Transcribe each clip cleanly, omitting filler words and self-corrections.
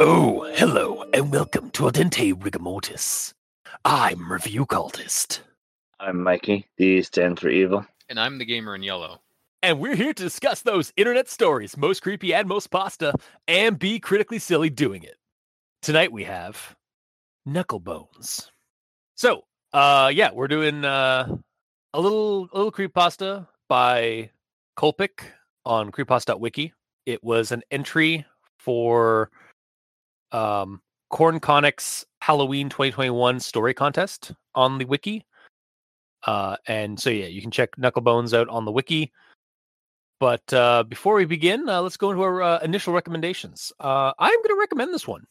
Oh, hello, and welcome to Al Dente Rigamortis. I'm Review Cultist. I'm Mikey, the Stand for Evil. And I'm the Gamer in Yellow. And we're here to discuss those internet stories, most creepy and most pasta, and be critically silly doing it. Tonight we have Knucklebones. So, we're doing a little creepypasta by Colpick on creepypasta.wiki. It was an entry for Cornconic's Halloween 2021 story contest on the wiki. And so, you can check Knucklebones out on the wiki. But before we begin, let's go into our initial recommendations. I'm going to recommend this one.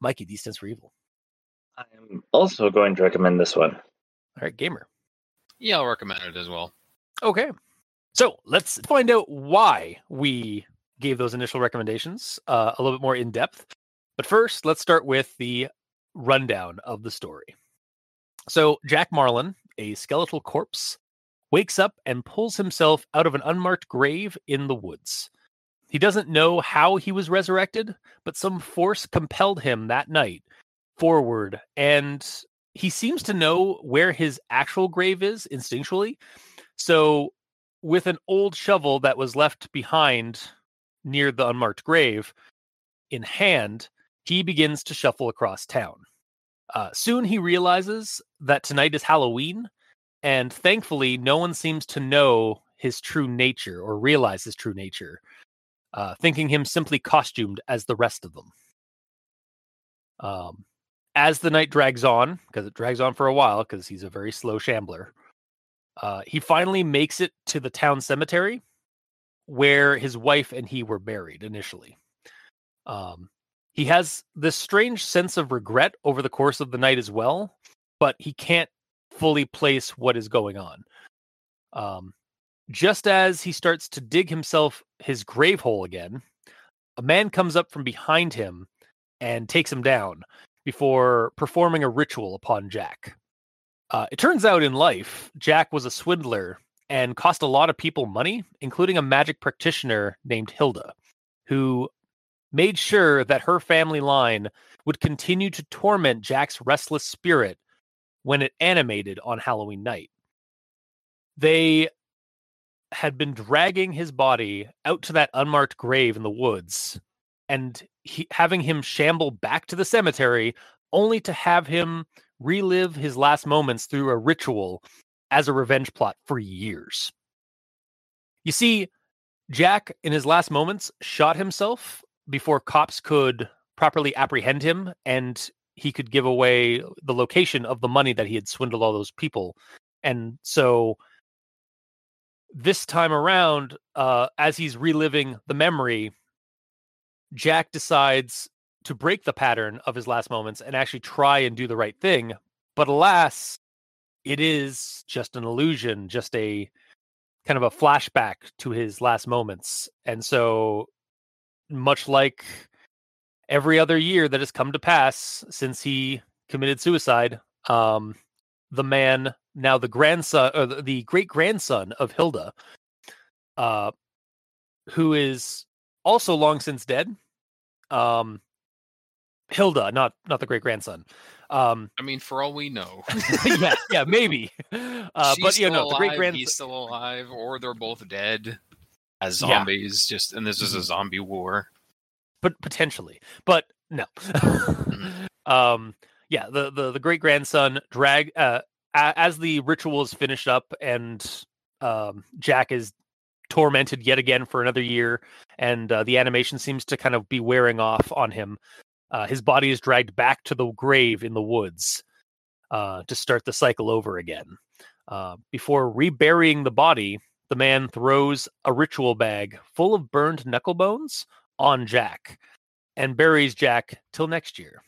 Mikey, D stands for evil. I'm also going to recommend this one. All right, Gamer. Yeah, I'll recommend it as well. Okay. So let's find out why we gave those initial recommendations a little bit more in depth. But first, let's start with the rundown of the story. So Jack Marlin, a skeletal corpse, wakes up and pulls himself out of an unmarked grave in the woods. He doesn't know how he was resurrected, but some force compelled him that night forward, and he seems to know where his actual grave is instinctually. So with an old shovel that was left behind near the unmarked grave in hand, he begins to shuffle across town. Soon he realizes that tonight is Halloween, and thankfully, no one seems to know his true nature or realize his true nature, thinking him simply costumed as the rest of them. As the night drags on, because it drags on for a while, because he's a very slow shambler, he finally makes it to the town cemetery where his wife and he were buried initially. He has this strange sense of regret over the course of the night as well, but he can't fully place what is going on. Just as he starts to dig his grave hole again, a man comes up from behind him and takes him down before performing a ritual upon Jack. It turns out in life, Jack was a swindler and cost a lot of people money, including a magic practitioner named Hilda, who made sure that her family line would continue to torment Jack's restless spirit when it animated on Halloween night. They had been dragging his body out to that unmarked grave in the woods and having him shamble back to the cemetery, only to have him relive his last moments through a ritual as a revenge plot for years. You see, Jack, in his last moments, shot himself before cops could properly apprehend him, and he could give away the location of the money that he had swindled all those people. And so this time around, as he's reliving the memory, Jack decides to break the pattern of his last moments and actually try and do the right thing. But alas, it is just an illusion, just a kind of a flashback to his last moments. And so, much like every other year that has come to pass since he committed suicide, the man, now the grandson, or the great-grandson of Hilda, who is also long since dead. Hilda, not the great-grandson. For all we know. yeah, maybe. But you know, the great-grandson, he's still alive, or they're both dead as zombies. Yeah. And this is a zombie war. But potentially, but no. The great grandson drag as the ritual is finished up, and Jack is tormented yet again for another year, and the animation seems to kind of be wearing off on him. His body is dragged back to the grave in the woods to start the cycle over again. Before reburying the body, the man throws a ritual bag full of burned knucklebones on Jack and buries Jack till next year.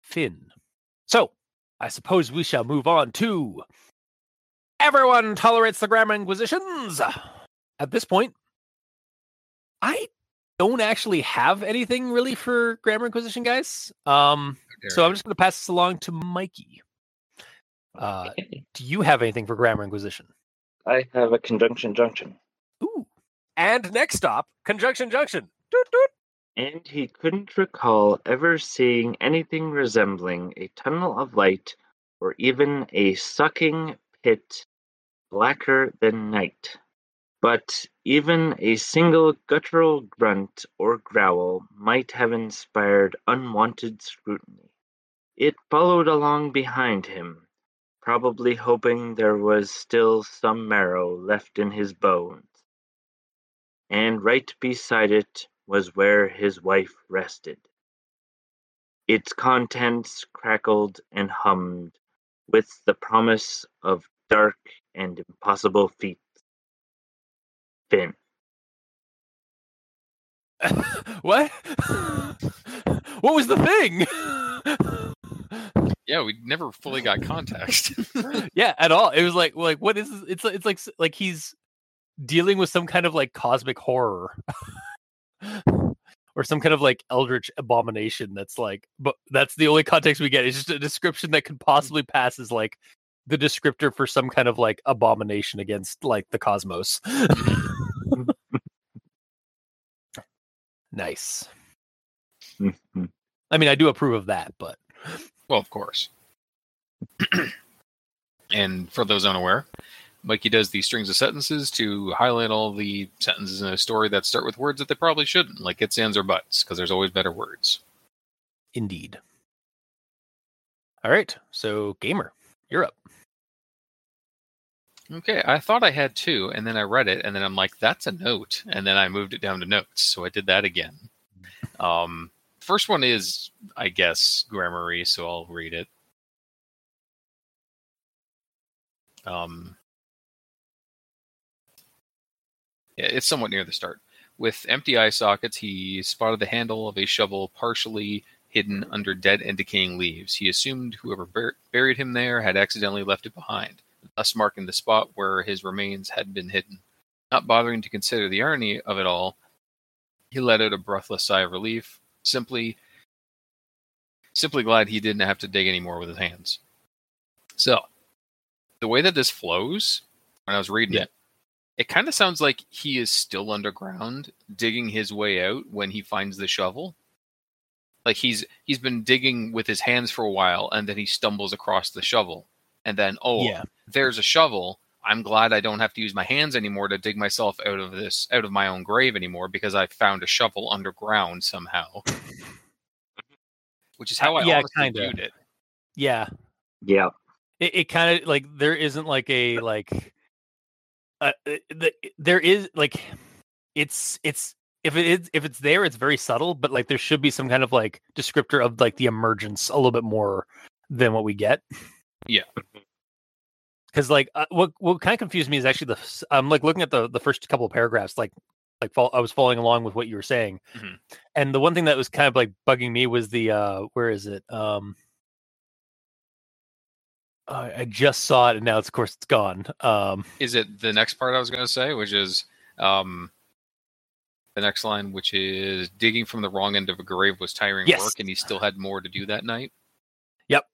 Finn. So, I suppose we shall move on to Everyone Tolerates the Grammar Inquisitions. At this point, I don't actually have anything really for Grammar Inquisition, guys. So I'm just going to pass this along to Mikey. Do you have anything for Grammar Inquisition? I have a Conjunction Junction. Ooh. And next stop, Conjunction Junction. Doot, doot. And he couldn't recall ever seeing anything resembling a tunnel of light or even a sucking pit blacker than night. But even a single guttural grunt or growl might have inspired unwanted scrutiny. It followed along behind him, probably hoping there was still some marrow left in his bones. And right beside it was where his wife rested. Its contents crackled and hummed with the promise of dark and impossible feats. Finn. What? What was the thing? Yeah, we never fully got context. Yeah, at all. It was like, what is this? It's like he's dealing with some kind of like cosmic horror. Or some kind of like eldritch abomination that's like, but that's the only context we get. It's just a description that could possibly pass as like the descriptor for some kind of like abomination against like the cosmos. Nice. I mean, I do approve of that, but. Well, of course. And for those unaware, Mikey does the strings of sentences to highlight all the sentences in a story that start with words that they probably shouldn't, like it's, ands, or buts, because there's always better words. Indeed. All right, so Gamer, you're up. Okay, I thought I had two, and then I read it, and then I'm like, that's a note, and then I moved it down to notes, so I did that again. First one is, I guess, grammar-y, so I'll read it. It's somewhat near the start. With empty eye sockets, he spotted the handle of a shovel partially hidden under dead and decaying leaves. He assumed whoever buried him there had accidentally left it behind, thus marking the spot where his remains had been hidden. Not bothering to consider the irony of it all, he let out a breathless sigh of relief, simply glad he didn't have to dig any more with his hands. So, the way that this flows, when I was reading it kind of sounds like he is still underground, digging his way out when he finds the shovel. Like he's been digging with his hands for a while, and then he stumbles across the shovel. And then, there's a shovel. I'm glad I don't have to use my hands anymore to dig myself out of my own grave anymore, because I found a shovel underground somehow. Which is how I honestly viewed it. Yeah. Yeah. It kind of, like, there isn't, like, a, like... there is, like... It's... If it's there, it's very subtle, but, like, there should be some kind of, like, descriptor of, like, the emergence a little bit more than what we get. Yeah. Because, like, what kind of confused me is actually I'm like looking at the first couple of paragraphs, I was following along with what you were saying. Mm-hmm. And the one thing that was kind of like bugging me was the, where is it? I just saw it and now it's, of course, it's gone. Is it the next part I was going to say, which is, the next line, which is digging from the wrong end of a grave was tiring work and he still had more to do that night. Yep.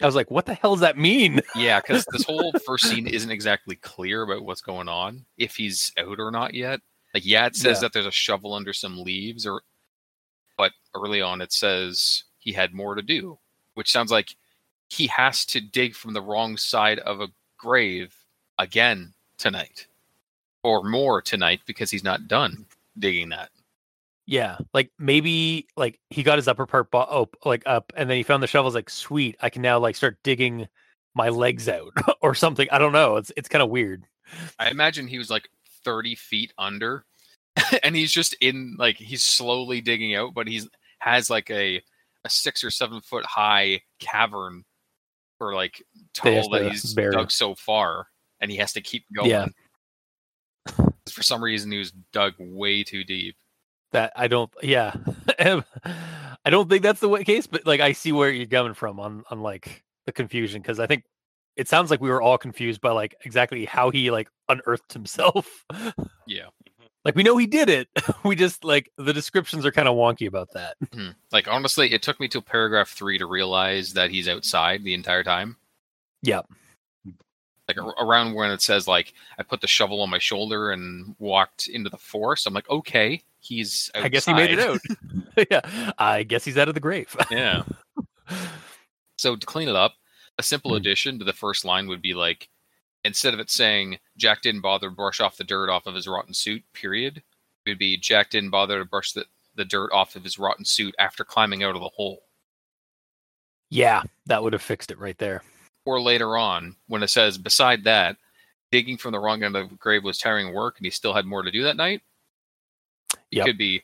I was like, what the hell does that mean? Yeah, because this whole first scene isn't exactly clear about what's going on, if he's out or not yet. Like, it says that there's a shovel under some leaves, but early on it says he had more to do, which sounds like he has to dig from the wrong side of a grave again tonight. Or more tonight, because he's not done digging that. Yeah, like maybe like he got his upper part up, and then he found the shovel. Is like, sweet, I can now like start digging my legs out or something. I don't know. It's kind of weird. I imagine he was like 30 feet under, and he's just in like he's slowly digging out, but he has like a 6 or 7 foot high cavern or like tunnel that he's dug so far, and he has to keep going. Yeah. For some reason, he was dug way too deep. I don't think that's the case, but like I see where you're coming from on like the confusion, because I think it sounds like we were all confused by like exactly how he like unearthed himself. Yeah, Like, we know he did it. We just, like, the descriptions are kind of wonky about that. Mm-hmm. Like, honestly, it took me till paragraph 3 to realize that he's outside the entire time. Yeah. Like, around when it says, like, I put the shovel on my shoulder and walked into the forest. I'm like, okay, he's outside. I guess he made it out. Yeah. I guess he's out of the grave. Yeah. So, to clean it up, a simple addition to the first line would be, like, instead of it saying, Jack didn't bother to brush off the dirt off of his rotten suit, period, it would be, Jack didn't bother to brush the dirt off of his rotten suit after climbing out of the hole. Yeah, that would have fixed it right there. Or later on, when it says, beside that, digging from the wrong end of the grave was tiring work and he still had more to do that night. Yep. It could be,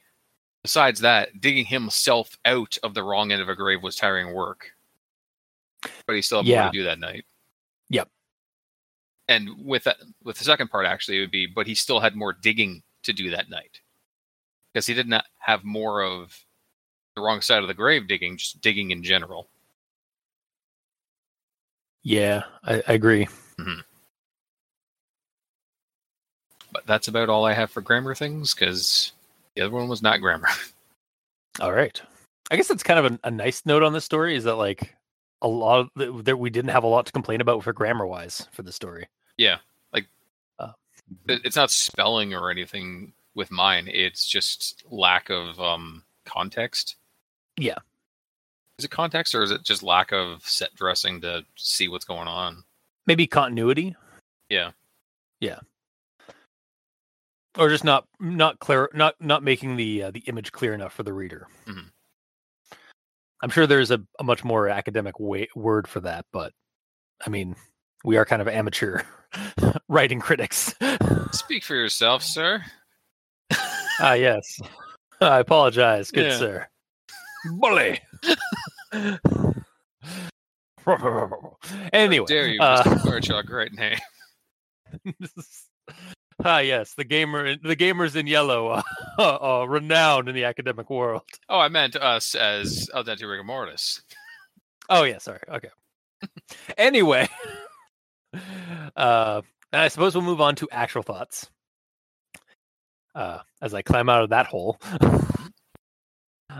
besides that, digging himself out of the wrong end of a grave was tiring work. But he still had more to do that night. Yep. And with that, with the second part, actually, it would be, but he still had more digging to do that night. Because he did not have more of the wrong side of the grave digging, just digging in general. Yeah, I agree. Mm-hmm. But that's about all I have for grammar things, because the other one was not grammar. All right. I guess that's kind of a nice note on this story, is that, like, a lot of, that we didn't have a lot to complain about for grammar-wise for the story. Yeah, like it's not spelling or anything with mine. It's just lack of context. Yeah, is it context or is it just lack of set dressing to see what's going on? Maybe continuity. Yeah, yeah, or just not clear, not making the image clear enough for the reader. Mm-hmm. I'm sure there's a much more academic word for that, but I mean, we are kind of amateur writing critics. Speak for yourself, sir. Ah, yes. I apologize, good sir. Bully! Anyway. How dare you, Mr. Gorchak, right now. Ah, yes, the gamers in yellow, renowned in the academic world. Oh, I meant us as Al Dente Rigamortis. Oh, yeah, sorry. Okay. Anyway, I suppose we'll move on to actual thoughts. As I climb out of that hole,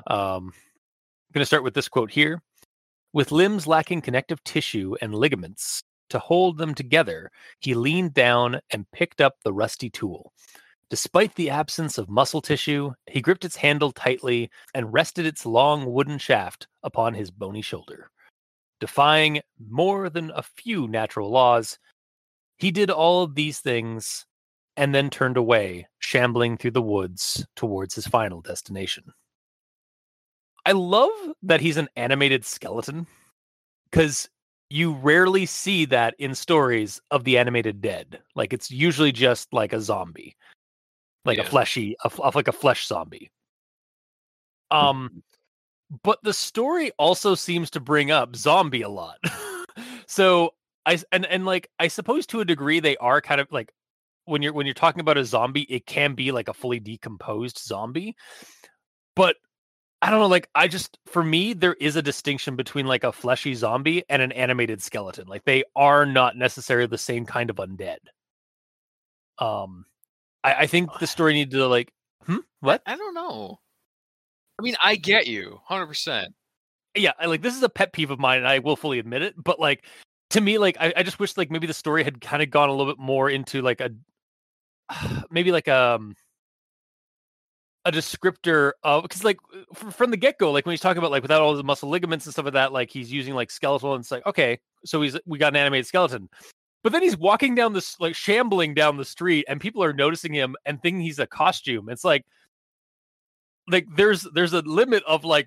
I'm going to start with this quote here. With limbs lacking connective tissue and ligaments to hold them together, he leaned down and picked up the rusty tool. Despite the absence of muscle tissue, he gripped its handle tightly and rested its long wooden shaft upon his bony shoulder. Defying more than a few natural laws, he did all of these things and then turned away, shambling through the woods towards his final destination. I love that he's an animated skeleton, because you rarely see that in stories of the animated dead. Like, it's usually just like a zombie, like a flesh zombie. But the story also seems to bring up zombie a lot. So I suppose to a degree they are kind of like, when you're talking about a zombie, it can be like a fully decomposed zombie, but I don't know, like, for me, there is a distinction between, like, a fleshy zombie and an animated skeleton. Like, they are not necessarily the same kind of undead. I think the story needed to, like, what? I don't know. I mean, I get you, 100%. Yeah, this is a pet peeve of mine, and I will fully admit it, but, like, to me, like, I just wish, like, maybe the story had kind of gone a little bit more into, like, a descriptor of, because like from the get-go, like when he's talking about like without all the muscle ligaments and stuff like that, like he's using like skeletal, and it's like, okay, so we got an animated skeleton, but then he's walking down this, like, shambling down the street and people are noticing him and thinking he's a costume. It's like there's a limit of like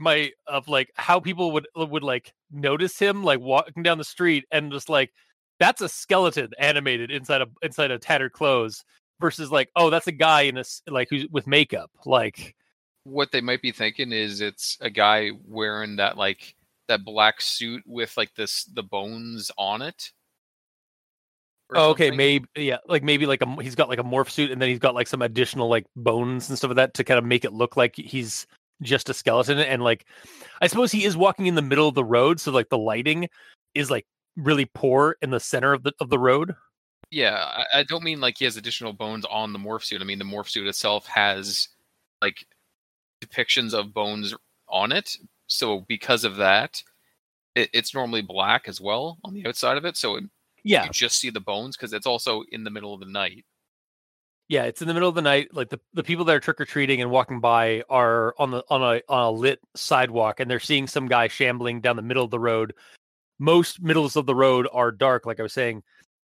how people would like notice him like walking down the street and just like, that's a skeleton animated inside a tattered clothes. Versus like, oh, that's a guy in a, like, who's with makeup. Like, what they might be thinking is it's a guy wearing that like that black suit with like the bones on it. Oh, okay, maybe he's got like a morph suit, and then he's got like some additional like bones and stuff like that to kind of make it look like he's just a skeleton. And like, I suppose he is walking in the middle of the road, so like the lighting is like really poor in the center of the road. Yeah, I don't mean like he has additional bones on the morph suit. I mean the morph suit itself has like depictions of bones on it. So because of that, it's normally black as well on the outside of it. So yeah, you just see the bones because it's also in the middle of the night. Yeah, it's in the middle of the night. Like the people that are trick or treating and walking by are on a lit sidewalk, and they're seeing some guy shambling down the middle of the road. Most middles of the road are dark, like I was saying,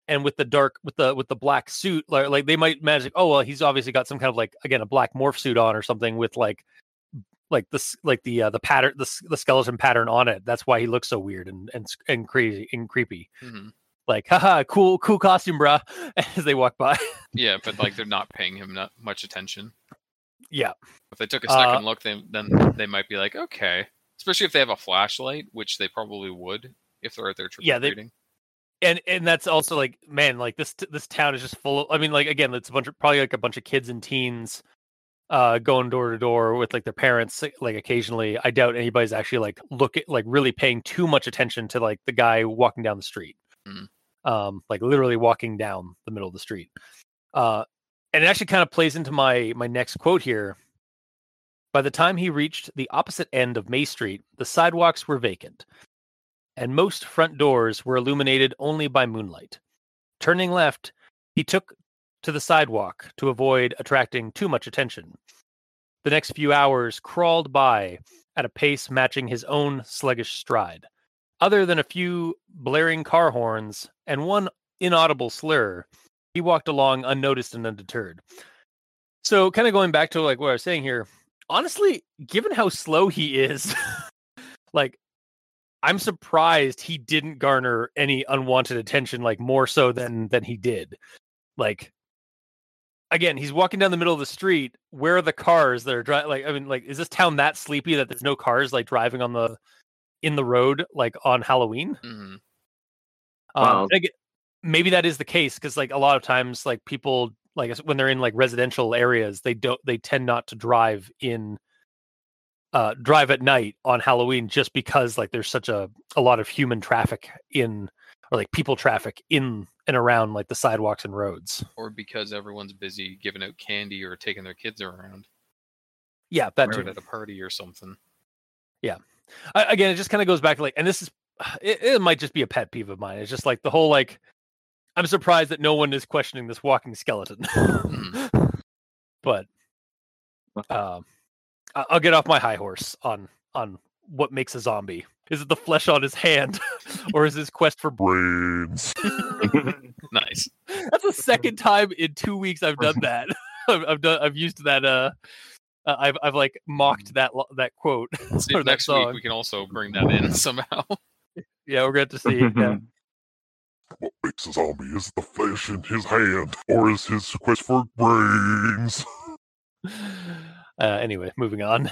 and with the dark with the black suit, like they might imagine, oh well, he's obviously got some kind of like again a black morph suit on or something with the pattern the skeleton pattern on it. That's why he looks so weird and crazy and creepy. Mm-hmm. Like, haha, cool costume, bruh, as they walk by. Yeah, but like they're not paying him not much attention. Yeah. If they took a second look, then they might be like, okay. Especially if they have a flashlight, which they probably would if they're at their trick-or-treating. Yeah, and that's also like, man, like this town is just full of, I mean, like, again, it's probably a bunch of kids and teens going door to door with like their parents, like occasionally. I doubt anybody's actually like really paying too much attention to like the guy walking down the street. Mm. Like literally walking down the middle of the street. And it actually kind of plays into my next quote here. By the time he reached the opposite end of May Street, the sidewalks were vacant, and most front doors were illuminated only by moonlight. Turning left, he took to the sidewalk to avoid attracting too much attention. The next few hours crawled by at a pace matching his own sluggish stride. Other than a few blaring car horns and one inaudible slur, he walked along unnoticed and undeterred. So kind of going back to like what I was saying here, honestly, given how slow he is, like I'm surprised he didn't garner any unwanted attention, like more so than he did. Like again, he's walking down the middle of the street. Where are the cars that are driving? Like, I mean, like, is this town that sleepy that there's no cars like driving on the in the road like on Halloween? Mm-hmm. Wow. Maybe that is the case because like a lot of times like people like when they're in like residential areas they tend not to drive in drive at night on Halloween just because like there's such a lot of human traffic in or like people traffic in and around like the sidewalks and roads, or because everyone's busy giving out candy or taking their kids around. Yeah, that's at a party or something. Yeah. Again, it just kind of goes back to like, and this is, it might just be a pet peeve of mine. It's just like the whole, like, I'm surprised that no one is questioning this walking skeleton, but I'll get off my high horse on what makes a zombie. Is it the flesh on his hand or is his quest for brains? Nice. That's the second time in 2 weeks I've done that. I've used that, I've like mocked that quote. See, next week we can also bring that in somehow. Yeah, we're going to see. Yeah. What makes a zombie? Is the flesh in his hand, or is his quest for brains? Anyway, moving on.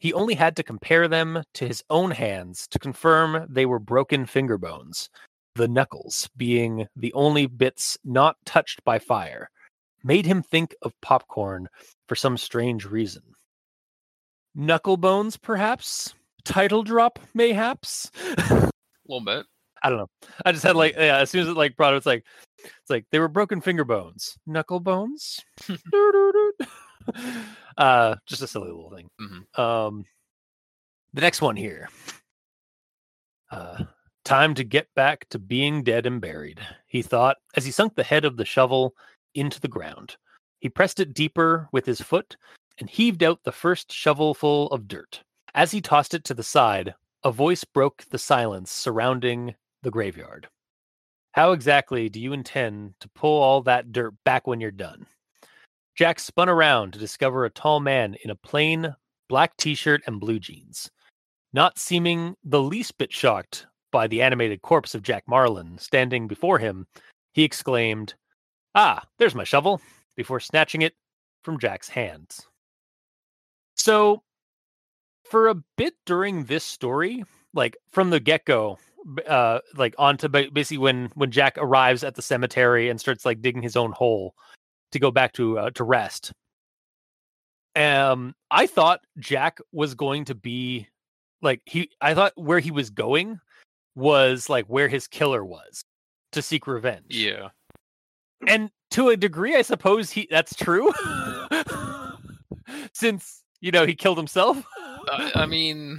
He only had to compare them to his own hands to confirm they were broken finger bones. The knuckles being the only bits not touched by fire made him think of popcorn for some strange reason. Knucklebones, perhaps? Title drop, mayhaps? A little bit. I don't know. I just had like, yeah, as soon as it like brought it, it's like they were broken finger bones. Knucklebones? Just a silly little thing. Mm-hmm. The next one here. Time to get back to being dead and buried, he thought, as he sunk the head of the shovel into the ground. He pressed it deeper with his foot and heaved out the first shovelful of dirt. As he tossed it to the side, a voice broke the silence surrounding the graveyard. How exactly do you intend to pull all that dirt back when you're done? Jack spun around to discover a tall man in a plain black t-shirt and blue jeans. Not seeming the least bit shocked by the animated corpse of Jack Marlin standing before him, he exclaimed, "Ah, there's my shovel," before snatching it from Jack's hands. So, for a bit during this story, like from the get-go, like on to basically when Jack arrives at the cemetery and starts like digging his own hole to go back to rest. I thought Jack was going to be like I thought where he was going was like where his killer was. to seek revenge. Yeah. And to a degree, I suppose that's true. Since, you know, he killed himself. I mean...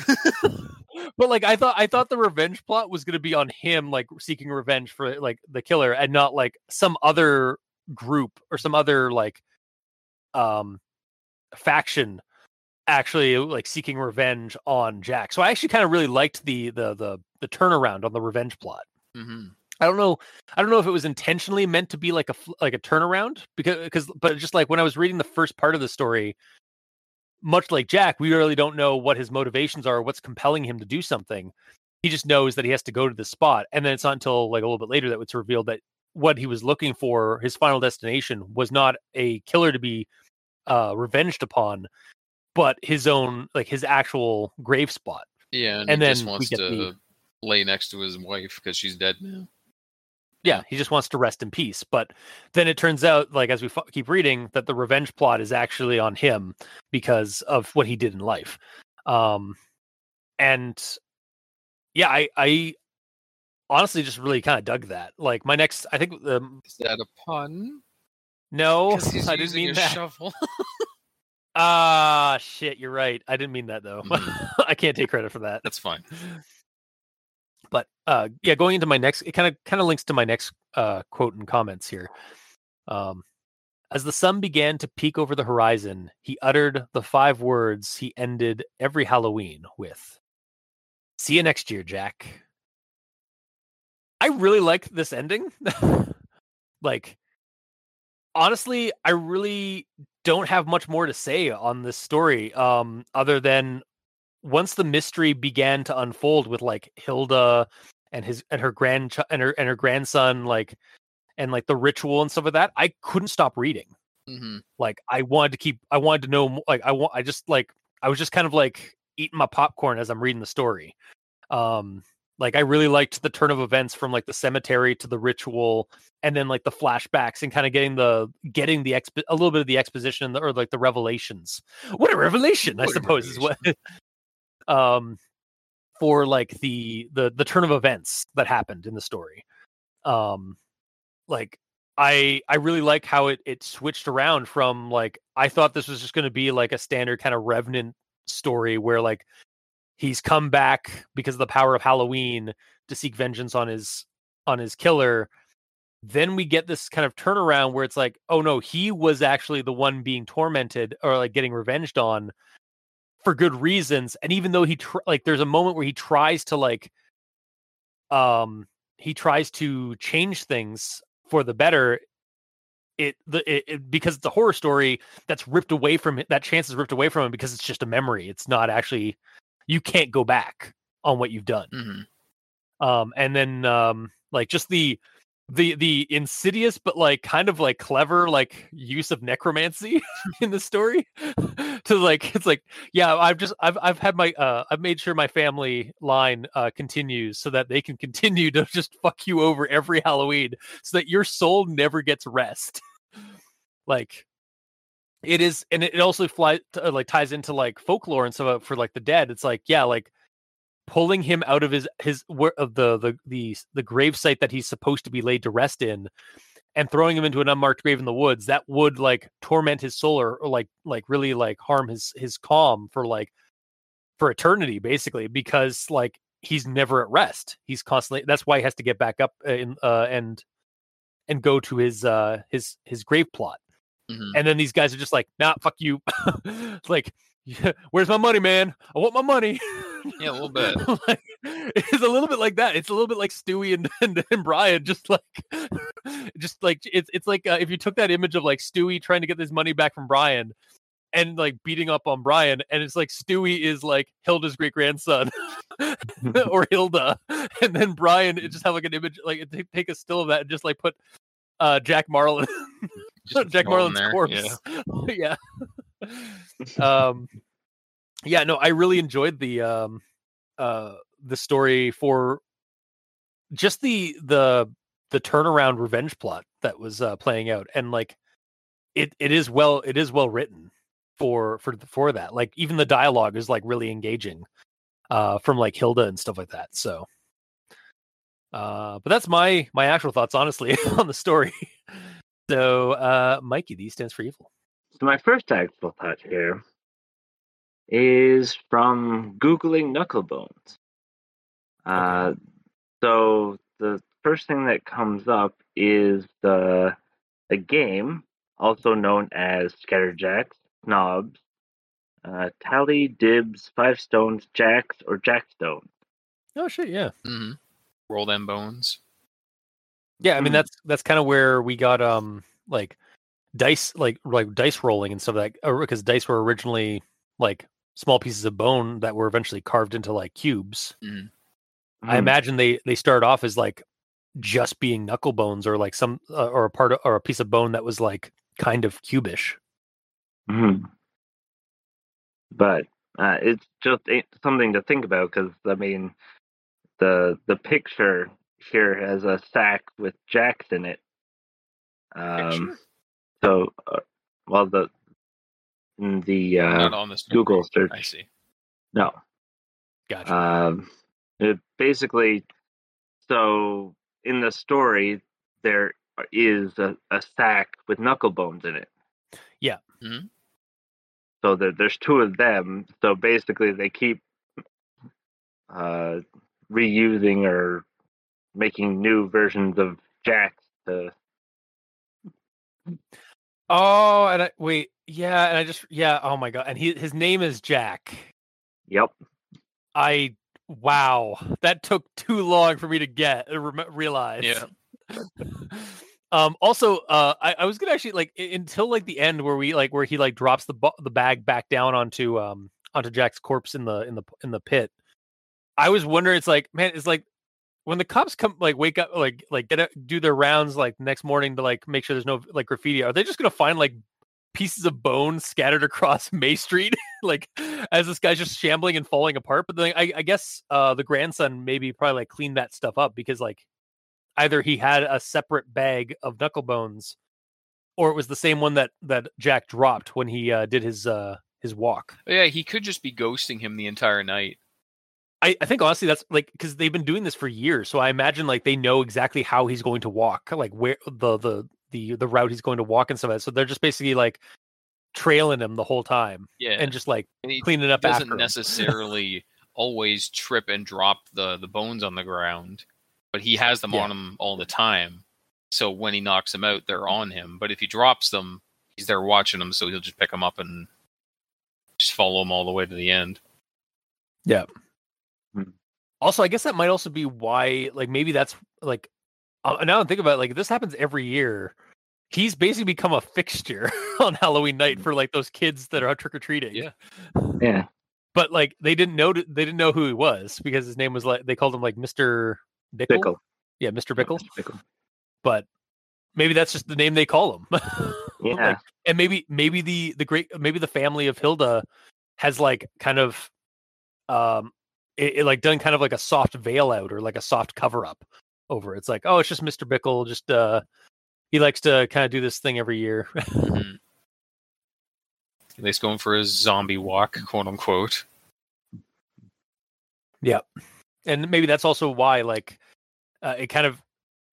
But like I thought the revenge plot was going to be on him, like seeking revenge for like the killer, and not like some other group or some other like faction actually like seeking revenge on Jack. So I actually kind of really liked the turnaround on the revenge plot. Mm-hmm. I don't know if it was intentionally meant to be like a turnaround but just like when I was reading the first part of the story. Much like Jack, we really don't know what his motivations are, or what's compelling him to do something. He just knows that he has to go to this spot. And then it's not until like a little bit later that it's revealed that what he was looking for, his final destination, was not a killer to be revenged upon, but his own, like his actual grave spot. Yeah. And he then just wants to lay next to his wife because she's dead now. Yeah, he just wants to rest in peace. But then it turns out, like as we keep reading, that the revenge plot is actually on him because of what he did in life. And yeah, I honestly just really kind of dug that. Like my next, I think is that a pun? No, I didn't mean that. Shovel. Shit, you're right. I didn't mean that though. I can't take credit for that. That's fine. But yeah, going into my next, it kind of links to my next quote and comments here. As the sun began to peek over the horizon, he uttered the 5 words he ended every Halloween with. See you next year, Jack. I really liked this ending. Like, honestly, I really don't have much more to say on this story other than once the mystery began to unfold with like Hilda and her grandson, and the ritual and stuff like that, I couldn't stop reading. Mm-hmm. Like I wanted to know, like, I was just kind of like eating my popcorn as I'm reading the story. Like I really liked the turn of events from like the cemetery to the ritual, and then like the flashbacks and kind of getting a little bit of the exposition or like the revelations. What a revelation, I suppose. Is what for like the turn of events that happened in the story. Like I really like how it switched around from like I thought this was just going to be like a standard kind of Revenant story where like he's come back because of the power of Halloween to seek vengeance on his killer. Then we get this kind of turnaround where it's like, oh no, he was actually the one being tormented or like getting revenged on for good reasons. And even though there's a moment where he tries to change things for the better. Because it's a horror story that's ripped away from it. That chance is ripped away from him because it's just a memory. It's not actually. You can't go back on what you've done. Mm-hmm. And then like just the insidious, but like kind of like clever, like use of necromancy in the story to like, it's like, yeah, I've made sure my family line continues so that they can continue to just fuck you over every Halloween so that your soul never gets rest. Like, it is, and it also ties into like folklore and stuff for like the dead. It's like, yeah, like pulling him out of the grave site that he's supposed to be laid to rest in, and throwing him into an unmarked grave in the woods that would like torment his soul or like really like harm his calm for eternity, basically, because like he's never at rest. He's constantly. That's why he has to get back up and go to his grave plot. Mm-hmm. And then these guys are just like, nah, fuck you. Like, yeah, where's my money, man? I want my money. Yeah, a little bit. Like, it's a little bit like that. It's a little bit like Stewie and Brian, just like it's like if you took that image of like Stewie trying to get this money back from Brian and like beating up on Brian, and it's like Stewie is like Hilda's great grandson or Hilda, and then Brian, it just have like an image, like take a still of that and just like put Jack Marlin. Jack Marlin's corpse. Yeah. Yeah. Yeah, no, I really enjoyed the story for just the turnaround revenge plot that was playing out, and like it is well written for that. Like even the dialogue is like really engaging from like Hilda and stuff like that. So But that's my actual thoughts, honestly, on the story. So, Mikey, D stands for evil. So my first actual thought here is from Googling Knucklebones. Okay. So the first thing that comes up is the game, also known as Scatterjacks, Knobs, Tally, Dibs, Five Stones, Jacks, or Jackstones. Oh, shit, yeah. Mm-hmm. Roll them bones. Yeah, I mean, that's kind of where we got like dice rolling and stuff like that, because dice were originally like small pieces of bone that were eventually carved into like cubes. Mm. I imagine they started off as like just being knuckle bones, or like some or a part of, or a piece of bone that was like kind of cubish. Mm-hmm. But it's just something to think about, because I mean, the picture here has a sack with jacks in it. So, well, not on this Google search. I see. No. Gotcha. It basically, so in the story, there is a sack with knuckle bones in it. Yeah. Mm-hmm. So there's two of them. So basically, they keep reusing or making new versions of jacks to. Oh, and oh my god, and his name is Jack. Yep. Wow, that took too long for me to realize. Yeah. Also, I was gonna actually until the end where he drops the bag back down onto Jack's corpse in the pit. I was wondering, it's when the cops come, wake up, do their rounds, next morning to, make sure there's no, graffiti, are they just going to find, pieces of bone scattered across May Street, as this guy's just shambling and falling apart? But then I guess the grandson probably cleaned that stuff up, because, either he had a separate bag of knuckle bones, or it was the same one that Jack dropped when he did his walk. Yeah, he could just be ghosting him the entire night. I think honestly that's because they've been doing this for years, so I imagine they know exactly how he's going to walk, where the route he's going to walk and stuff like that. So they're just basically trailing him the whole time, yeah, and just cleaning up after him. He doesn't necessarily always trip and drop the bones on the ground, but he has them on him all the time. So when he knocks them out, they're on him. But if he drops them, he's there watching them, so he'll just pick them up and just follow them all the way to the end. Yeah. Also, I guess that might also be why, maybe that's, now I'm thinking about it, this happens every year. He's basically become a fixture on Halloween night for, those kids that are out trick-or-treating. Yeah. Yeah. But, they didn't know who he was, because his name was, they called him, Mr. Bickle. Bickle. Yeah, Mr. Bickle. Mr. Bickle. But maybe that's just the name they call him. Yeah. And maybe the family of Hilda has, kind of, It done kind of a soft veil out, or a soft cover up over. It's oh, it's just Mr. Bickle. Just he likes to kind of do this thing every year. At least going for his zombie walk, quote unquote. Yeah, and maybe that's also why it kind of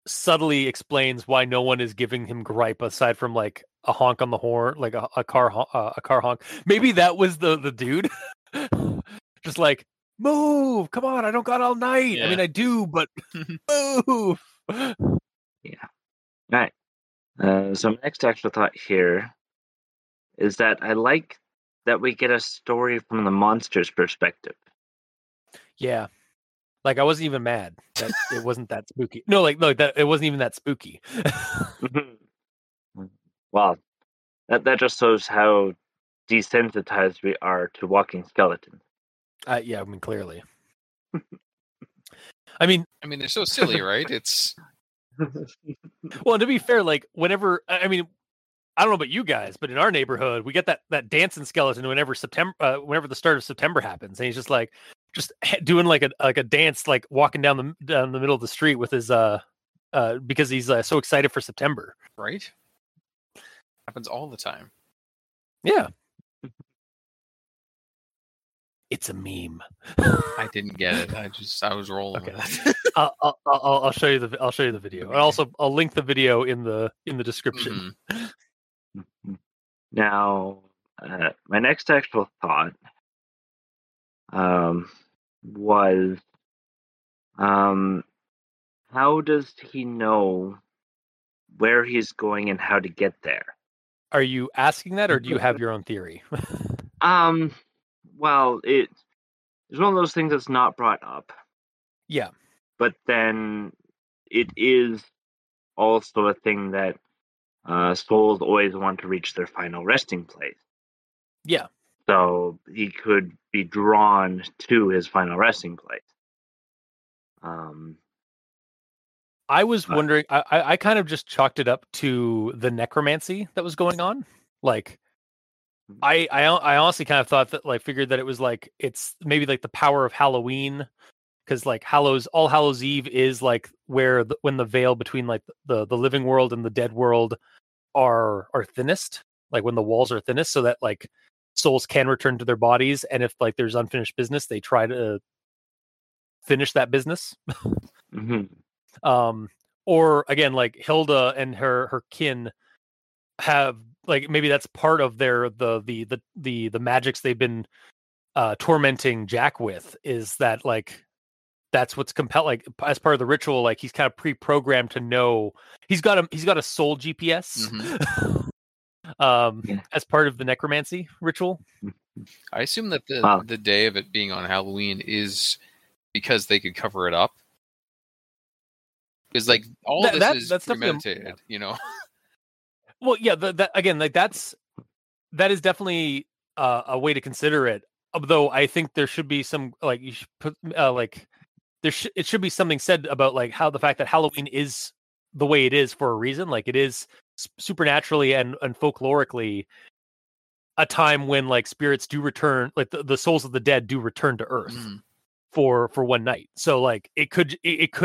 subtly explains why no one is giving him gripe aside from a honk on the horn, a car honk. Maybe that was the dude, just move, come on, I don't got all night. Yeah. I mean, I do, but move. Yeah. All right. So my next actual thought here is that I like that we get a story from the monster's perspective. Yeah. I wasn't even mad that it wasn't that spooky. No, that it wasn't even that spooky. Wow. That just shows how desensitized we are to walking skeletons. Yeah, I mean, clearly. I mean, they're so silly, right? It's well, and to be fair, whenever I don't know about you guys, but in our neighborhood, we get that dancing skeleton whenever the start of September happens, and he's just doing a dance, walking down the middle of the street with his because he's so excited for September, right? Happens all the time. Yeah. It's a meme. I didn't get it. I was rolling. Okay. With it. I'll show you the video. Okay. And also I'll link the video in the description. Mm-hmm. Now, my next actual thought was how does he know where he's going and how to get there? Are you asking that, or do you have your own theory? Well, it's one of those things that's not brought up. Yeah. But then it is also a thing that souls always want to reach their final resting place. Yeah. So he could be drawn to his final resting place. I was wondering, I kind of just chalked it up to the necromancy that was going on. Like, I honestly kind of thought that, like, figured that it was like, it's maybe like the power of Halloween, because like All Hallows Eve is like where when the veil between like the living world and the dead world are thinnest, like when the walls are thinnest, so that like souls can return to their bodies, and if like there's unfinished business, they try to finish that business. Mm-hmm. Or again, like Hilda and her kin have. Like maybe that's part of their the magics they've been tormenting Jack with, is that like that's what's compelled, like as part of the ritual, like he's kind of pre-programmed to know he's got a soul GPS. Mm-hmm. As part of the necromancy ritual. I assume that the day of it being on Halloween is because they could cover it up. Because like that's premeditated, you know. Well, yeah, that again, like that is definitely a way to consider it. Although I think there should be some like you should put like it should be something said about like how the fact that Halloween is the way it is for a reason. Like it is supernaturally and folklorically a time when like spirits do return, like the souls of the dead do return to Earth for one night. So like it could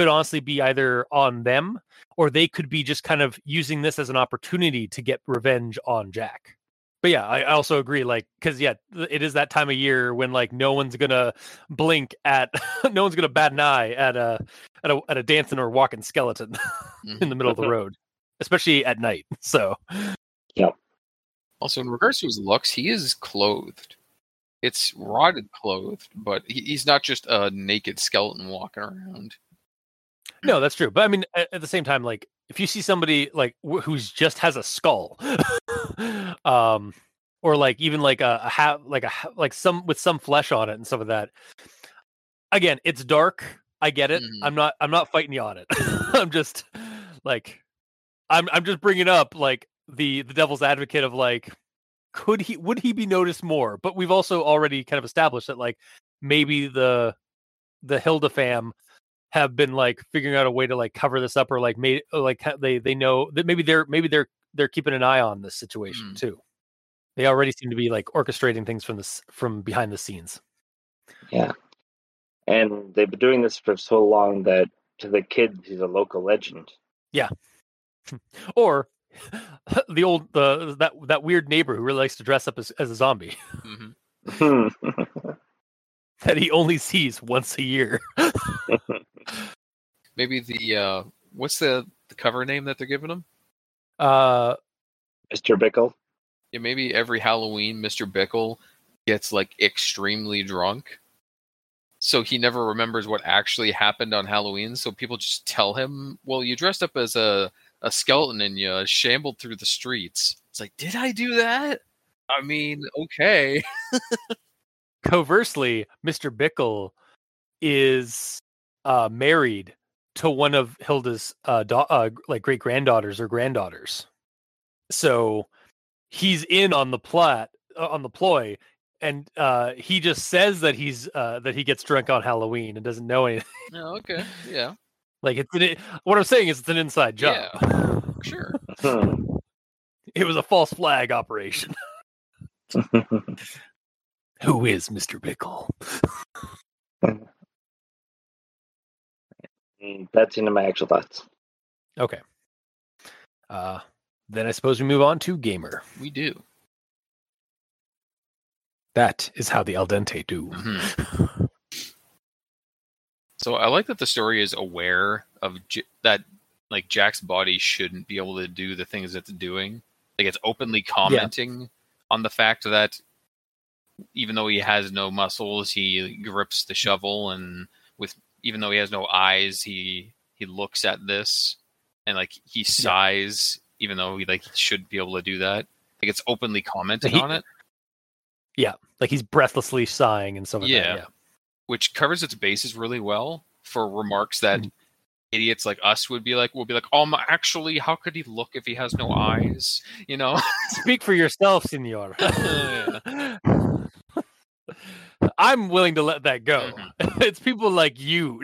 honestly be either on them, or they could be just kind of using this as an opportunity to get revenge on Jack. But yeah, I also agree, like, because yeah, it is that time of year when like no one's gonna blink at no one's gonna bat an eye at a dancing or walking skeleton in the middle of the road, especially at night. So yeah. Also, in regards to his looks, he is clothed. It's rotted clothed, but he's not just a naked skeleton walking around. No, that's true. But I mean, at the same time, like if you see somebody like who's just has a skull, or like even like a some with some flesh on it and some of that. Again, it's dark. I get it. Mm-hmm. I'm not fighting you on it. I'm just like, I'm just bringing up like the devil's advocate of like. Would he be noticed more? But we've also already kind of established that like maybe the Hilda fam have been like figuring out a way to like cover this up, or like made like they know that maybe they're keeping an eye on this situation too. They already seem to be like orchestrating things from behind the scenes. Yeah, and they've been doing this for so long that to the kids he's a local legend. Yeah, or. The old that weird neighbor who really likes to dress up as a zombie, mm-hmm. that he only sees once a year. Maybe the what's the cover name that they're giving him? Mr. Bickle. Yeah, maybe every Halloween, Mr. Bickle gets like extremely drunk, so he never remembers what actually happened on Halloween. So people just tell him, "Well, you dressed up as a skeleton and you shambled through the streets." It's like, did I do that? I mean, okay. Conversely, Mr. Bickle is married to one of Hilda's like great granddaughters or granddaughters. So he's in on the plot, on the ploy, and he just says that he gets drunk on Halloween and doesn't know anything. Oh, okay. Yeah. Like what I'm saying is it's an inside job. Yeah, sure. It was a false flag operation. Who is Mr. Bickle? That's into my actual thoughts. Okay. Then I suppose we move on to Gamer. We do. That is how the Al Dente do. Mm-hmm. So I like that the story is aware of that, like, Jack's body shouldn't be able to do the things it's doing. Like, it's openly commenting on the fact that even though he has no muscles, he grips the shovel, and even though he has no eyes, he looks at this, and, like, he sighs, even though he, like, should be able to do that. Like, it's openly commenting on it. Yeah, like, he's breathlessly sighing and stuff like that. Which covers its bases really well for remarks that idiots like us would be like, actually, how could he look if he has no eyes? You know? Speak for yourself, senor. I'm willing to let that go. Mm-hmm. It's people like you.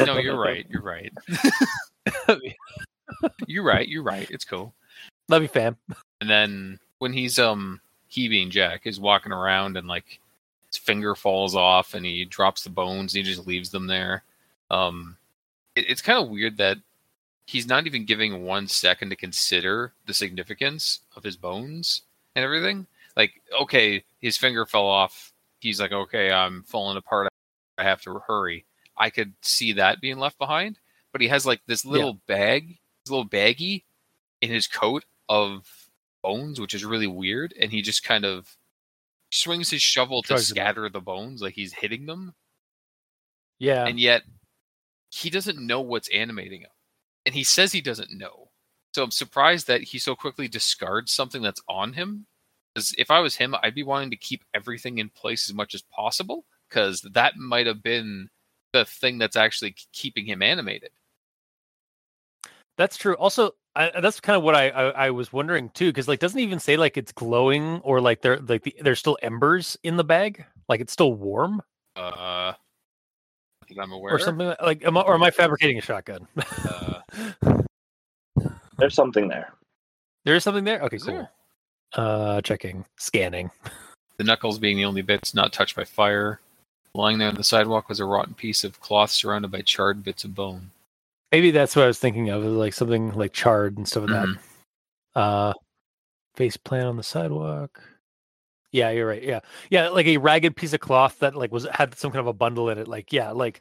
No, you're right. You're right. It's cool. Love you, fam. And then when he's, he being Jack, is walking around and, like, his finger falls off and he drops the bones and he just leaves them there. It's kind of weird that he's not even giving 1 second to consider the significance of his bones and everything. Like, okay, his finger fell off. He's like, okay, I'm falling apart. I have to hurry. I could see that being left behind. But he has, like, this little bag, this little baggie in his coat of bones, which is really weird. And he just kind of swings his shovel to scatter the bones, like he's hitting them. Yeah. And yet he doesn't know what's animating him. And he says he doesn't know. So I'm surprised that he so quickly discards something that's on him. Because if I was him, I'd be wanting to keep everything in place as much as possible, because that might have been the thing that's actually keeping him animated. That's true. Also, that's kind of what I was wondering too, because, like, doesn't he even say, like, it's glowing, or like there's still embers in the bag, like it's still warm. I'm aware, or something like, or am I fabricating a shotgun? There's something there. There is something there. Okay, cool. There? Scanning. The knuckles being the only bits not touched by fire. Lying there on the sidewalk was a rotten piece of cloth surrounded by charred bits of bone. Maybe that's what I was thinking of, like something like charred and stuff like that. Face plant on the sidewalk. Yeah, you're right. Yeah, like a ragged piece of cloth that, like, had some kind of a bundle in it. Like, yeah, like,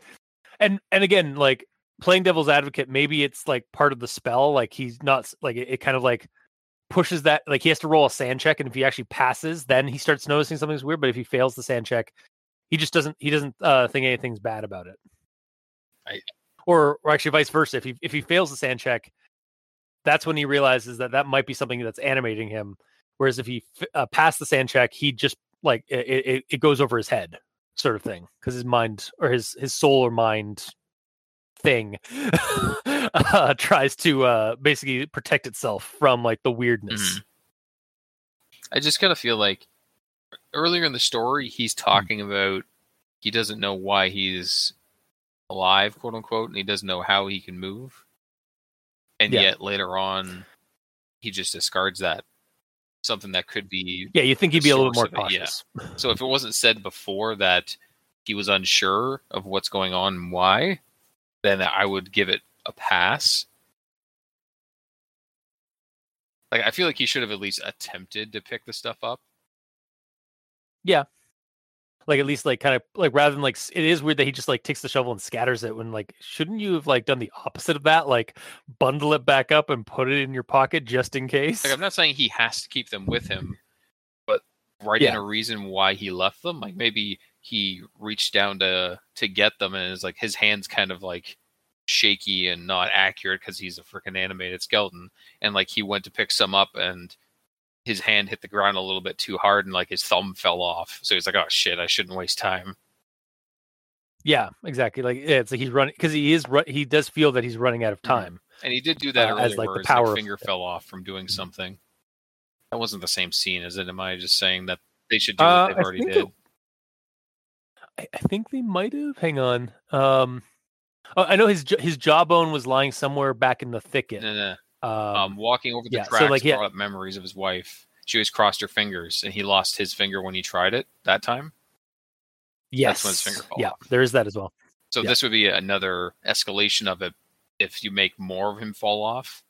and again, like, playing devil's advocate, maybe it's like part of the spell. Like, he's not like it kind of like pushes that. Like, he has to roll a sand check, and if he actually passes, then he starts noticing something's weird. But if he fails the sand check, he just doesn't. He doesn't think anything's bad about it. Or actually, vice versa. If he fails the sand check, that's when he realizes that might be something that's animating him. Whereas if he passed the sand check, he just, like, it goes over his head, sort of thing, because his mind or his soul or mind thing tries to basically protect itself from, like, the weirdness. Mm-hmm. I just kind of feel like earlier in the story, he's talking about he doesn't know why he's alive, quote unquote, and he doesn't know how he can move, and yet later on he just discards that, something that could be you think he'd be a little more cautious. So if it wasn't said before that he was unsure of what's going on and why, then I would give it a pass. Like, I feel like he should have at least attempted to pick the stuff up. Like, at least, like, kind of, like, rather than, like, it is weird that he just, like, takes the shovel and scatters it, when, like, shouldn't you have, like, done the opposite of that? Like, bundle it back up and put it in your pocket just in case? Like, I'm not saying he has to keep them with him, but in a reason why he left them. Like, maybe he reached down to get them, and it's like his hand's kind of, like, shaky and not accurate because he's a freaking animated skeleton. And, like, he went to pick some up, and his hand hit the ground a little bit too hard, and, like, his thumb fell off. So he's like, oh shit, I shouldn't waste time. Yeah, exactly. Like, it's like he's running, because he does feel that he's running out of time. And he did do that earlier, as, like, where his finger fell off from doing something. That wasn't the same scene, is it? Am I just saying that they should do what they've already did? I think they might have. Hang on. I know his jawbone was lying somewhere back in the thicket. No. Walking over the tracks brought up memories of his wife. She always crossed her fingers, and he lost his finger when he tried it that time. Yes. That's when his finger fell off. There is that as well. So this would be another escalation of it if you make more of him fall off.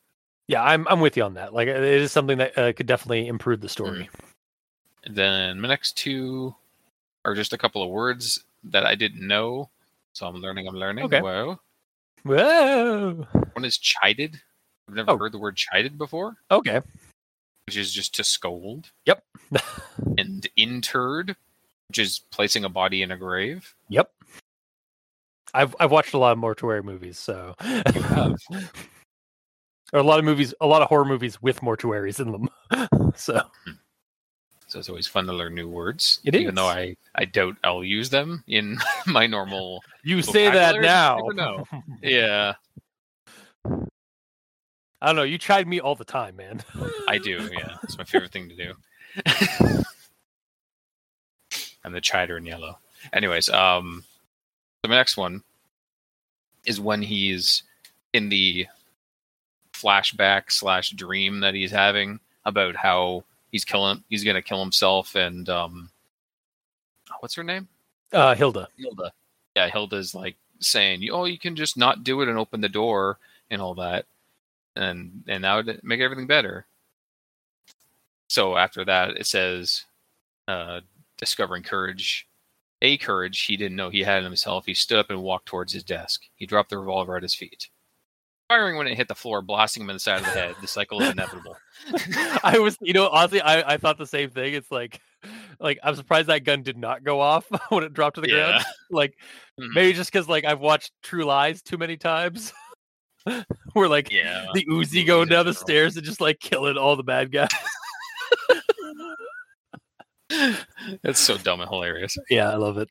Yeah, I'm with you on that. Like, it is something that could definitely improve the story. Then my next two are just a couple of words that I didn't know. So I'm learning. Okay. Whoa. One is chided. I've never heard the word chided before. Okay. Which is just to scold. Yep. And interred, which is placing a body in a grave. Yep. I've watched a lot of mortuary movies, so a lot of horror movies with mortuaries in them. So it's always fun to learn new words. It is. Even though I doubt I'll use them in my normal You say that now. No. Yeah. I don't know, you chide me all the time, man. I do, yeah. It's my favorite thing to do. I'm the chider in yellow. Anyways, so my next one is when he's in the flashback / dream that he's having about how he's going to kill himself, and what's her name? Hilda. Yeah, Hilda's like saying, "Oh, you can just not do it and open the door and all that, and that would make everything better." So after that, it says, "Discovering courage." A courage he didn't know he had in himself, he stood up and walked towards his desk. He dropped the revolver at his feet. Firing when it hit the floor, blasting him in the side of the head. The cycle is inevitable. Honestly, I thought the same thing. It's like I'm surprised that gun did not go off when it dropped to the ground. Maybe just because I've watched True Lies too many times. Where the Uzi going down the stairs and just killing all the bad guys. It's so dumb and hilarious. Yeah, I love it.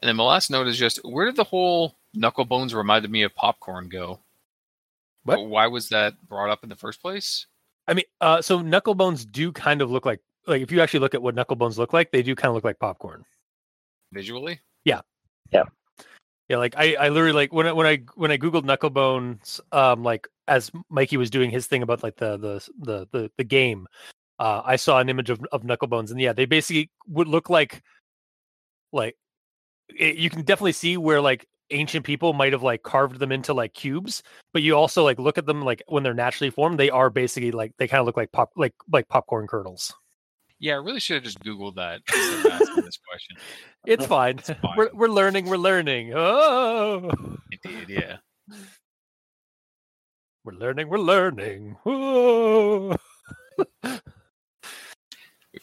And then my last note is just, where did the whole Knucklebones reminded me of popcorn go? What? Why was that brought up in the first place? I mean, so Knucklebones do kind of look like if you actually look at what Knucklebones look like, they do kind of look like popcorn. Visually? Yeah. Yeah. Yeah, I literally when I googled Knucklebones, as Mikey was doing his thing about the game, I saw an image of Knucklebones, and yeah, they basically would look like it, you can definitely see where ancient people might have carved them into cubes, but you also look at them when they're naturally formed, they are basically they kind of look like popcorn kernels. Yeah, I really should have just Googled that instead of asking this question. It's fine. It's fine. We're learning. We're learning. Oh, indeed, yeah. We're learning. We're learning. Oh. We've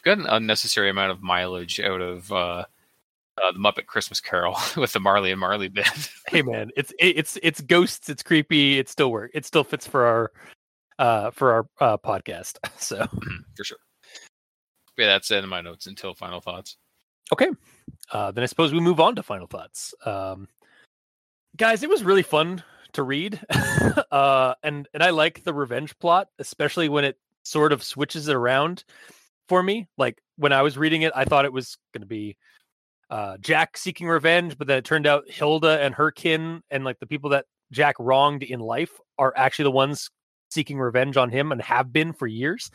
got an unnecessary amount of mileage out of the Muppet Christmas Carol with the Marley and Marley bit. Hey, man, it's ghosts. It's creepy. It still works. It still fits for our podcast. So for sure. Yeah, that's in my notes until final thoughts. Okay. Then I suppose we move on to final thoughts. Guys, it was really fun to read. And I like the revenge plot, especially when it sort of switches it around for me. When I was reading it, I thought it was going to be Jack seeking revenge, but then it turned out Hilda and her kin and the people that Jack wronged in life are actually the ones seeking revenge on him and have been for years.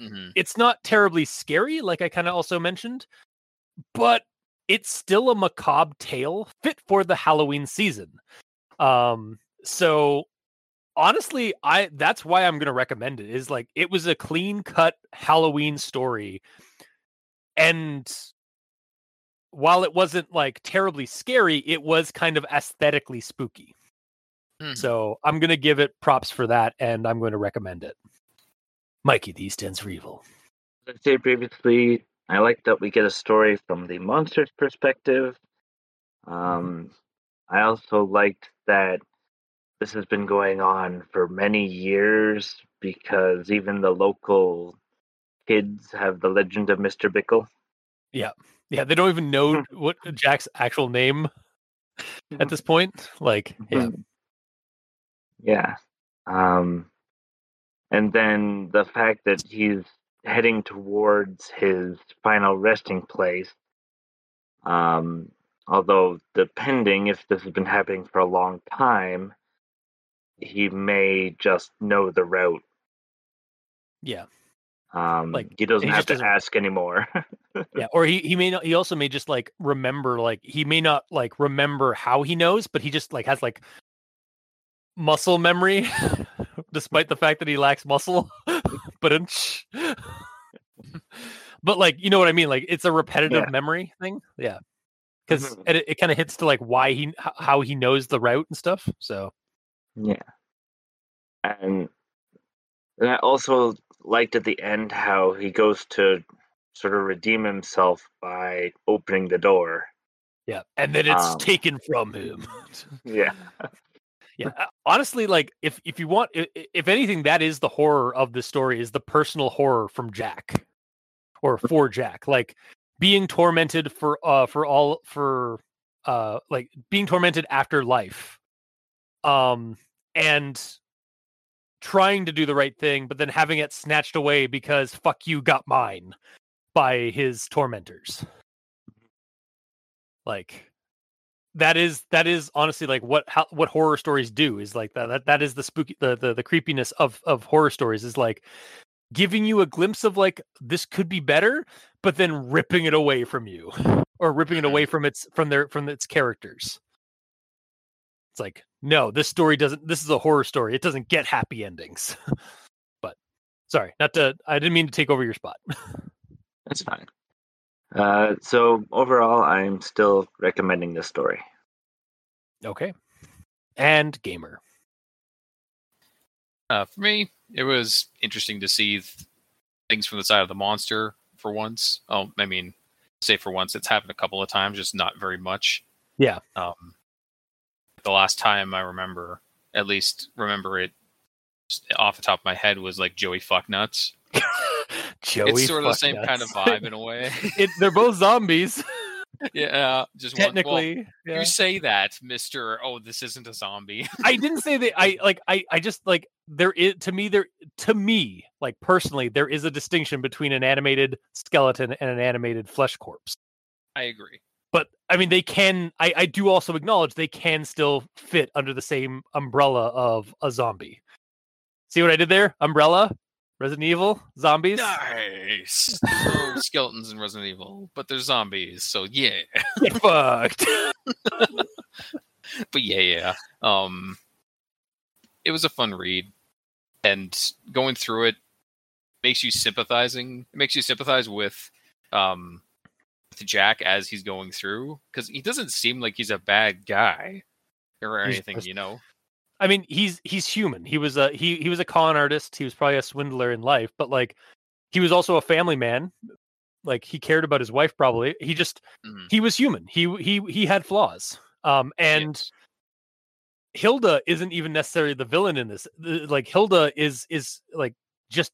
Mm-hmm. It's not terribly scary, I kind of also mentioned, but it's still a macabre tale fit for the Halloween season. So honestly, that's why I'm going to recommend it. Is it was a clean cut Halloween story, and while it wasn't terribly scary, it was kind of aesthetically spooky. Mm-hmm. So I'm going to give it props for that, and I'm going to recommend it. Mikey, the E stands for evil. As I said previously, I like that we get a story from the monster's perspective. I also liked that this has been going on for many years, because even the local kids have the legend of Mr. Bickle. Yeah, they don't even know what Jack's actual name at this point. Yeah. And then the fact that he's heading towards his final resting place, although depending if this has been happening for a long time, he may just know the route. Yeah. He doesn't have to ask anymore. Yeah, or he may not. He also may just remember. He may not remember how he knows, but he just has muscle memory. Despite the fact that he lacks muscle, But like, you know what I mean? Like, it's a repetitive memory thing. Yeah. Because it kind of hits to like why how he knows the route and stuff. So. Yeah. And I also liked at the end how he goes to sort of redeem himself by opening the door. Yeah. And then it's taken from him. Yeah. Yeah. Honestly, like if you want, if anything, that is the horror of the story, is the personal horror from Jack or for Jack, like being tormented for being tormented after life. And trying to do the right thing, but then having it snatched away because fuck you got mine by his tormentors. Like that is honestly like what horror stories do is like that is the spooky, the creepiness of horror stories, is like giving you a glimpse of like this could be better, but then ripping it away from you, or ripping it away from its characters. It's like, no, this story doesn't. This is a horror story. It doesn't get happy endings. But sorry, I didn't mean to take over your spot. That's fine. So overall, I'm still recommending this story. Okay. And Gamer. For me, it was interesting to see things from the side of the monster for once. Oh, I mean, say for once, it's happened a couple of times, just not very much. Yeah. The last time I remember it off the top of my head was like Joey Fucknuts. It's sort of the same kind of vibe in a way. They're both zombies. Yeah, just technically. You say that, Mr. Oh, this isn't a zombie. I didn't say that. I just like there is to me like personally there is a distinction between an animated skeleton and an animated flesh corpse. I agree. But I mean, they can. I do also acknowledge they can still fit under the same umbrella of a zombie. See what I did there? Umbrella, Resident Evil, zombies. Nice. So skeletons in Resident Evil, but they're zombies. So yeah, get fucked. But yeah. It was a fun read, and going through it makes you sympathizing. It makes you sympathize with Jack as he's going through, because he doesn't seem like he's a bad guy or anything, you know. I mean, he's human. He was a con artist. He was probably a swindler in life, but like he was also a family man. Like he cared about his wife probably. He just he was human. He had flaws. Hilda isn't even necessarily the villain in this. Like Hilda is like just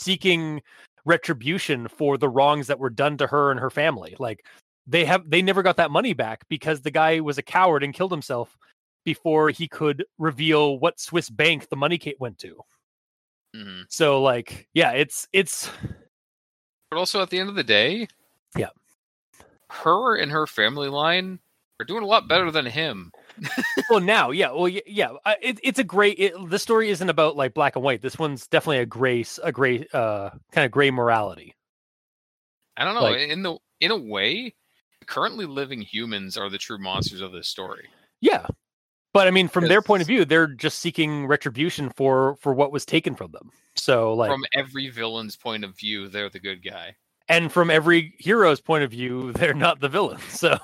seeking retribution for the wrongs that were done to her and her family. Like they never got that money back because the guy was a coward and killed himself before he could reveal what Swiss bank the money went to. Mm-hmm. So like, yeah, it's. But also at the end of the day, yeah, her and her family line are doing a lot better than him. Well, now, yeah. Well, yeah. It's a gray. This story isn't about like black and white. This one's definitely a gray, kind of gray morality. I don't know. Like, in a way, currently living humans are the true monsters of this story. Yeah, but I mean, from their point of view, they're just seeking retribution for what was taken from them. So, like, from every villain's point of view, they're the good guy, and from every hero's point of view, they're not the villain. So.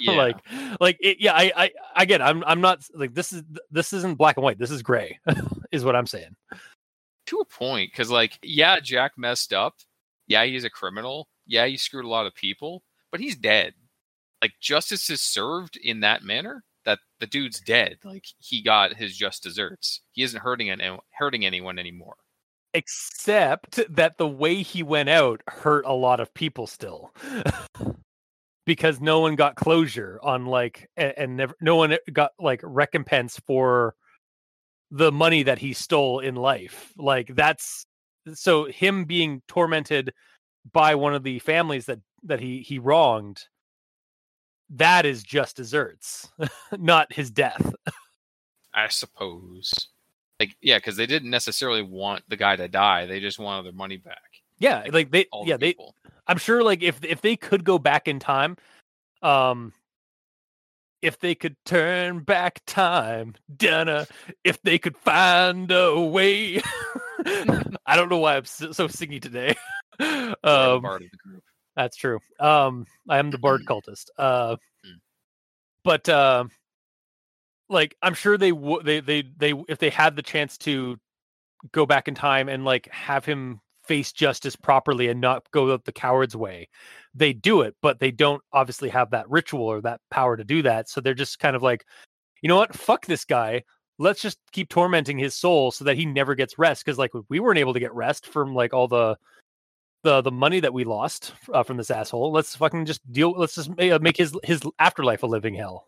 Yeah. Like, it, yeah. I get it. I'm not like this isn't black and white. This is gray, is what I'm saying. To a point, because like, yeah, Jack messed up. Yeah, he's a criminal. Yeah, he screwed a lot of people, but he's dead. Like, justice is served in that manner. That the dude's dead. Like, he got his just desserts. He isn't hurting anyone anymore. Except that the way he went out hurt a lot of people still. Because no one got closure on like, no one got like recompense for the money that he stole in life. Like that's so him being tormented by one of the families that he wronged. That is just desserts, not his death. I suppose. Like, yeah, because they didn't necessarily want the guy to die. They just wanted their money back. Yeah, like I'm sure like if they could go back in time, if they could turn back time, if they could find a way, I don't know why I'm so singy today. Bard of the group. That's true. I am the bard cultist. But like, I'm sure they if they had the chance to go back in time and like have him face justice properly and not go up the coward's way, they do it, but they don't obviously have that ritual or that power to do that. So they're just kind of like, you know what? Fuck this guy. Let's just keep tormenting his soul so that he never gets rest. Cause like we weren't able to get rest from like all the money that we lost from this asshole. Let's fucking just deal. Let's just make his afterlife a living hell.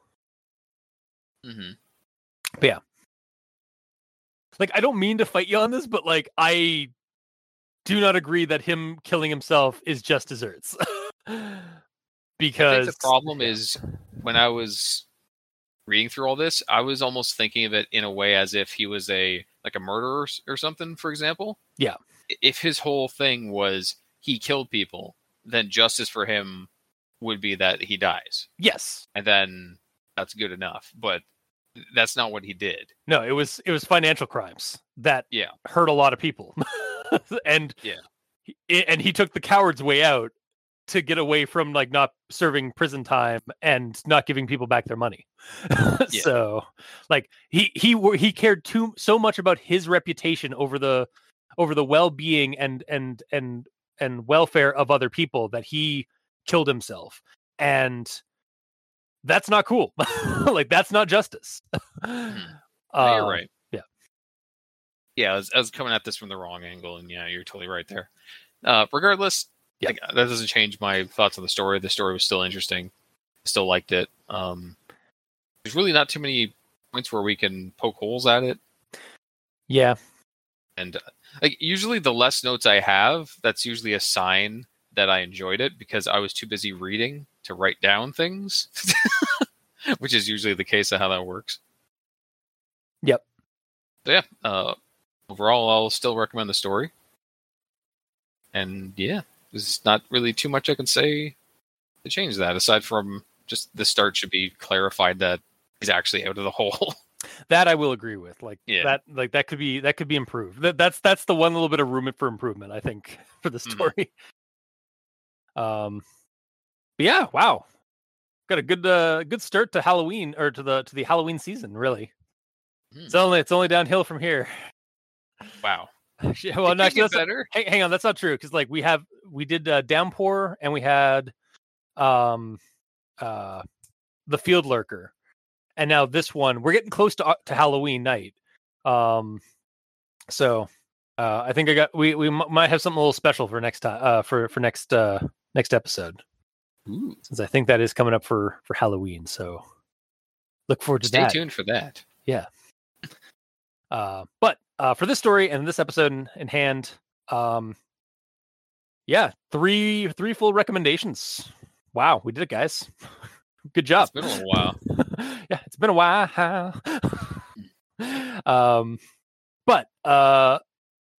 Mm-hmm. But yeah. Like, I don't mean to fight you on this, but like, I do not agree that him killing himself is just desserts. Because I think the problem is when I was reading through all this, I was almost thinking of it in a way as if he was a murderer or something, for example. Yeah. If his whole thing was he killed people, then justice for him would be that he dies. Yes. And then that's good enough. But that's not what he did. No, it was financial crimes that hurt a lot of people. And he took the coward's way out to get away from like not serving prison time and not giving people back their money. So like he cared so much about his reputation over the well-being and welfare of other people that he killed himself. And that's not cool. Like, that's not justice. You're right. Yeah, I was coming at this from the wrong angle, and yeah, you're totally right there. Regardless, that doesn't change my thoughts on the story. The story was still interesting. I still liked it. There's really not too many points where we can poke holes at it. Yeah. And like usually the less notes I have, that's usually a sign that I enjoyed it, because I was too busy reading to write down things, which is usually the case of how that works. Yep. So yeah, overall, I'll still recommend the story. And yeah, there's not really too much I can say to change that, aside from just the start should be clarified that he's actually out of the hole. That I will agree with. Like that could be improved. That's the one little bit of room for improvement, I think, for the story. But yeah, wow. Got a good start to Halloween, or to the Halloween season, really. Mm. It's only downhill from here. Wow. Well, no, that's better. Hang on, that's not true, because like we did Downpour, and we had the Field Lurker, and now this one we're getting close to Halloween night. So I think we might have something a little special for next time for next episode. Ooh. Since I think that is coming up for Halloween, so look forward to that. Stay tuned for that. Yeah. But for this story and this episode in hand, three full recommendations. Wow, we did it, guys. Good job. It's been a while. Yeah, it's been a while. But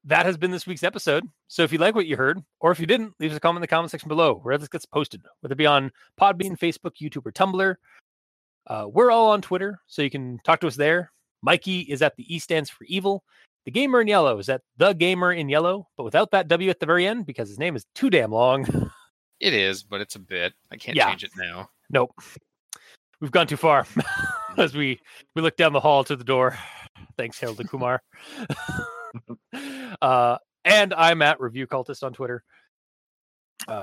that has been this week's episode. So if you like what you heard, or if you didn't, leave us a comment in the comment section below, wherever this gets posted, whether it be on Podbean, Facebook, YouTube, or Tumblr. We're all on Twitter, so you can talk to us there. Mikey is at the E stands for evil. The Gamer in Yellow is at the Gamer in Yellow, but without that W at the very end, because his name is too damn long. It is, but it's a bit. I can't change it now. Nope. We've gone too far. As we look down the hall to the door. Thanks, Hilda Kumar. And I'm at Review Cultist on Twitter.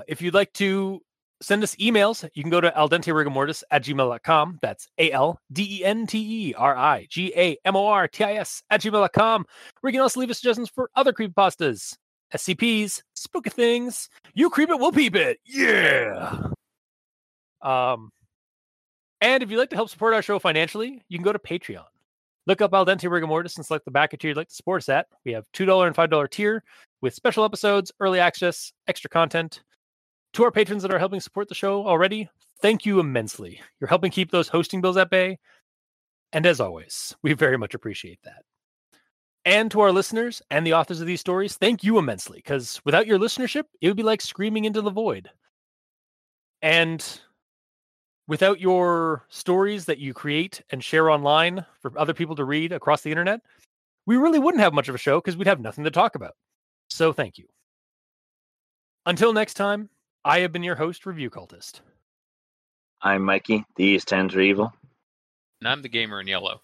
If you'd like to send us emails, you can go to aldenterigamortis@gmail.com. That's ALDENTERIGAMORTIS@gmail.com. Where you can also leave us suggestions for other creepypastas, SCPs, spooky things. You creep it, we'll peep it. Yeah. And if you'd like to help support our show financially, you can go to Patreon. Look up Al Dente Rigamortis and select the backer tier you'd like to support us at. We have $2 and $5 tier with special episodes, early access, extra content. To our patrons that are helping support the show already, thank you immensely. You're helping keep those hosting bills at bay. And as always, we very much appreciate that. And to our listeners and the authors of these stories, thank you immensely, because without your listenership, it would be like screaming into the void. And without your stories that you create and share online for other people to read across the internet, we really wouldn't have much of a show because we'd have nothing to talk about. So thank you. Until next time, I have been your host, Review Cultist. I'm Mikey, the E stands for evil. And I'm the gamer in yellow.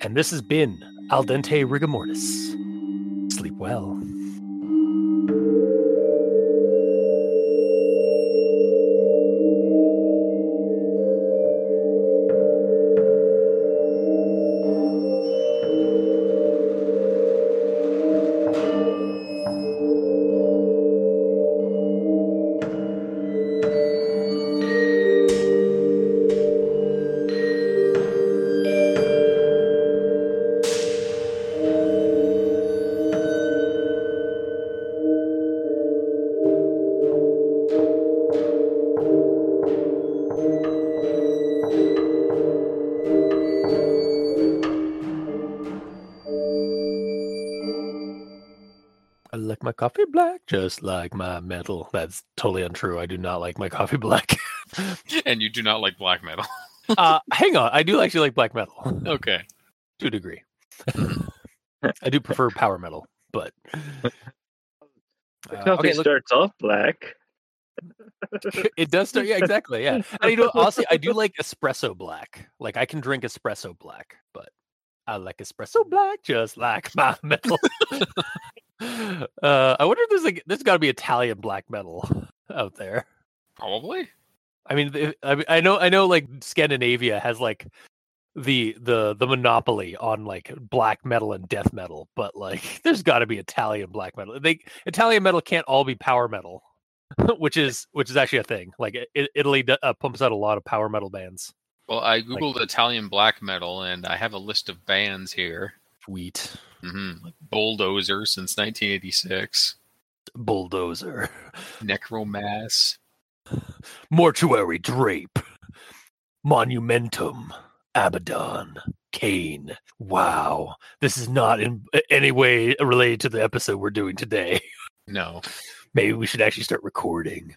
And this has been Al Dente Rigamortis. Sleep well. Coffee black, just like my metal. That's totally untrue. I do not like my coffee black. And you do not like black metal. Hang on. I do actually like black metal. Okay. To a degree. I do prefer power metal, but... Starts off black. It does start, yeah, exactly, yeah. And you know, honestly, I do like espresso black. Like, I can drink espresso black, but I like espresso black, just like my metal. I wonder if there's got to be Italian black metal out there. Probably. I know. Like Scandinavia has like the monopoly on like black metal and death metal, but like there's got to be Italian black metal. Italian metal can't all be power metal, which is actually a thing. Like Italy pumps out a lot of power metal bands. Well, I googled Italian black metal, and I have a list of bands here. Sweet. Mm-hmm. Like Bulldozer since 1986. Bulldozer. Necromass. Mortuary Drape. Monumentum. Abaddon. Kane. Wow. This is not in any way related to the episode we're doing today. No. Maybe we should actually start recording.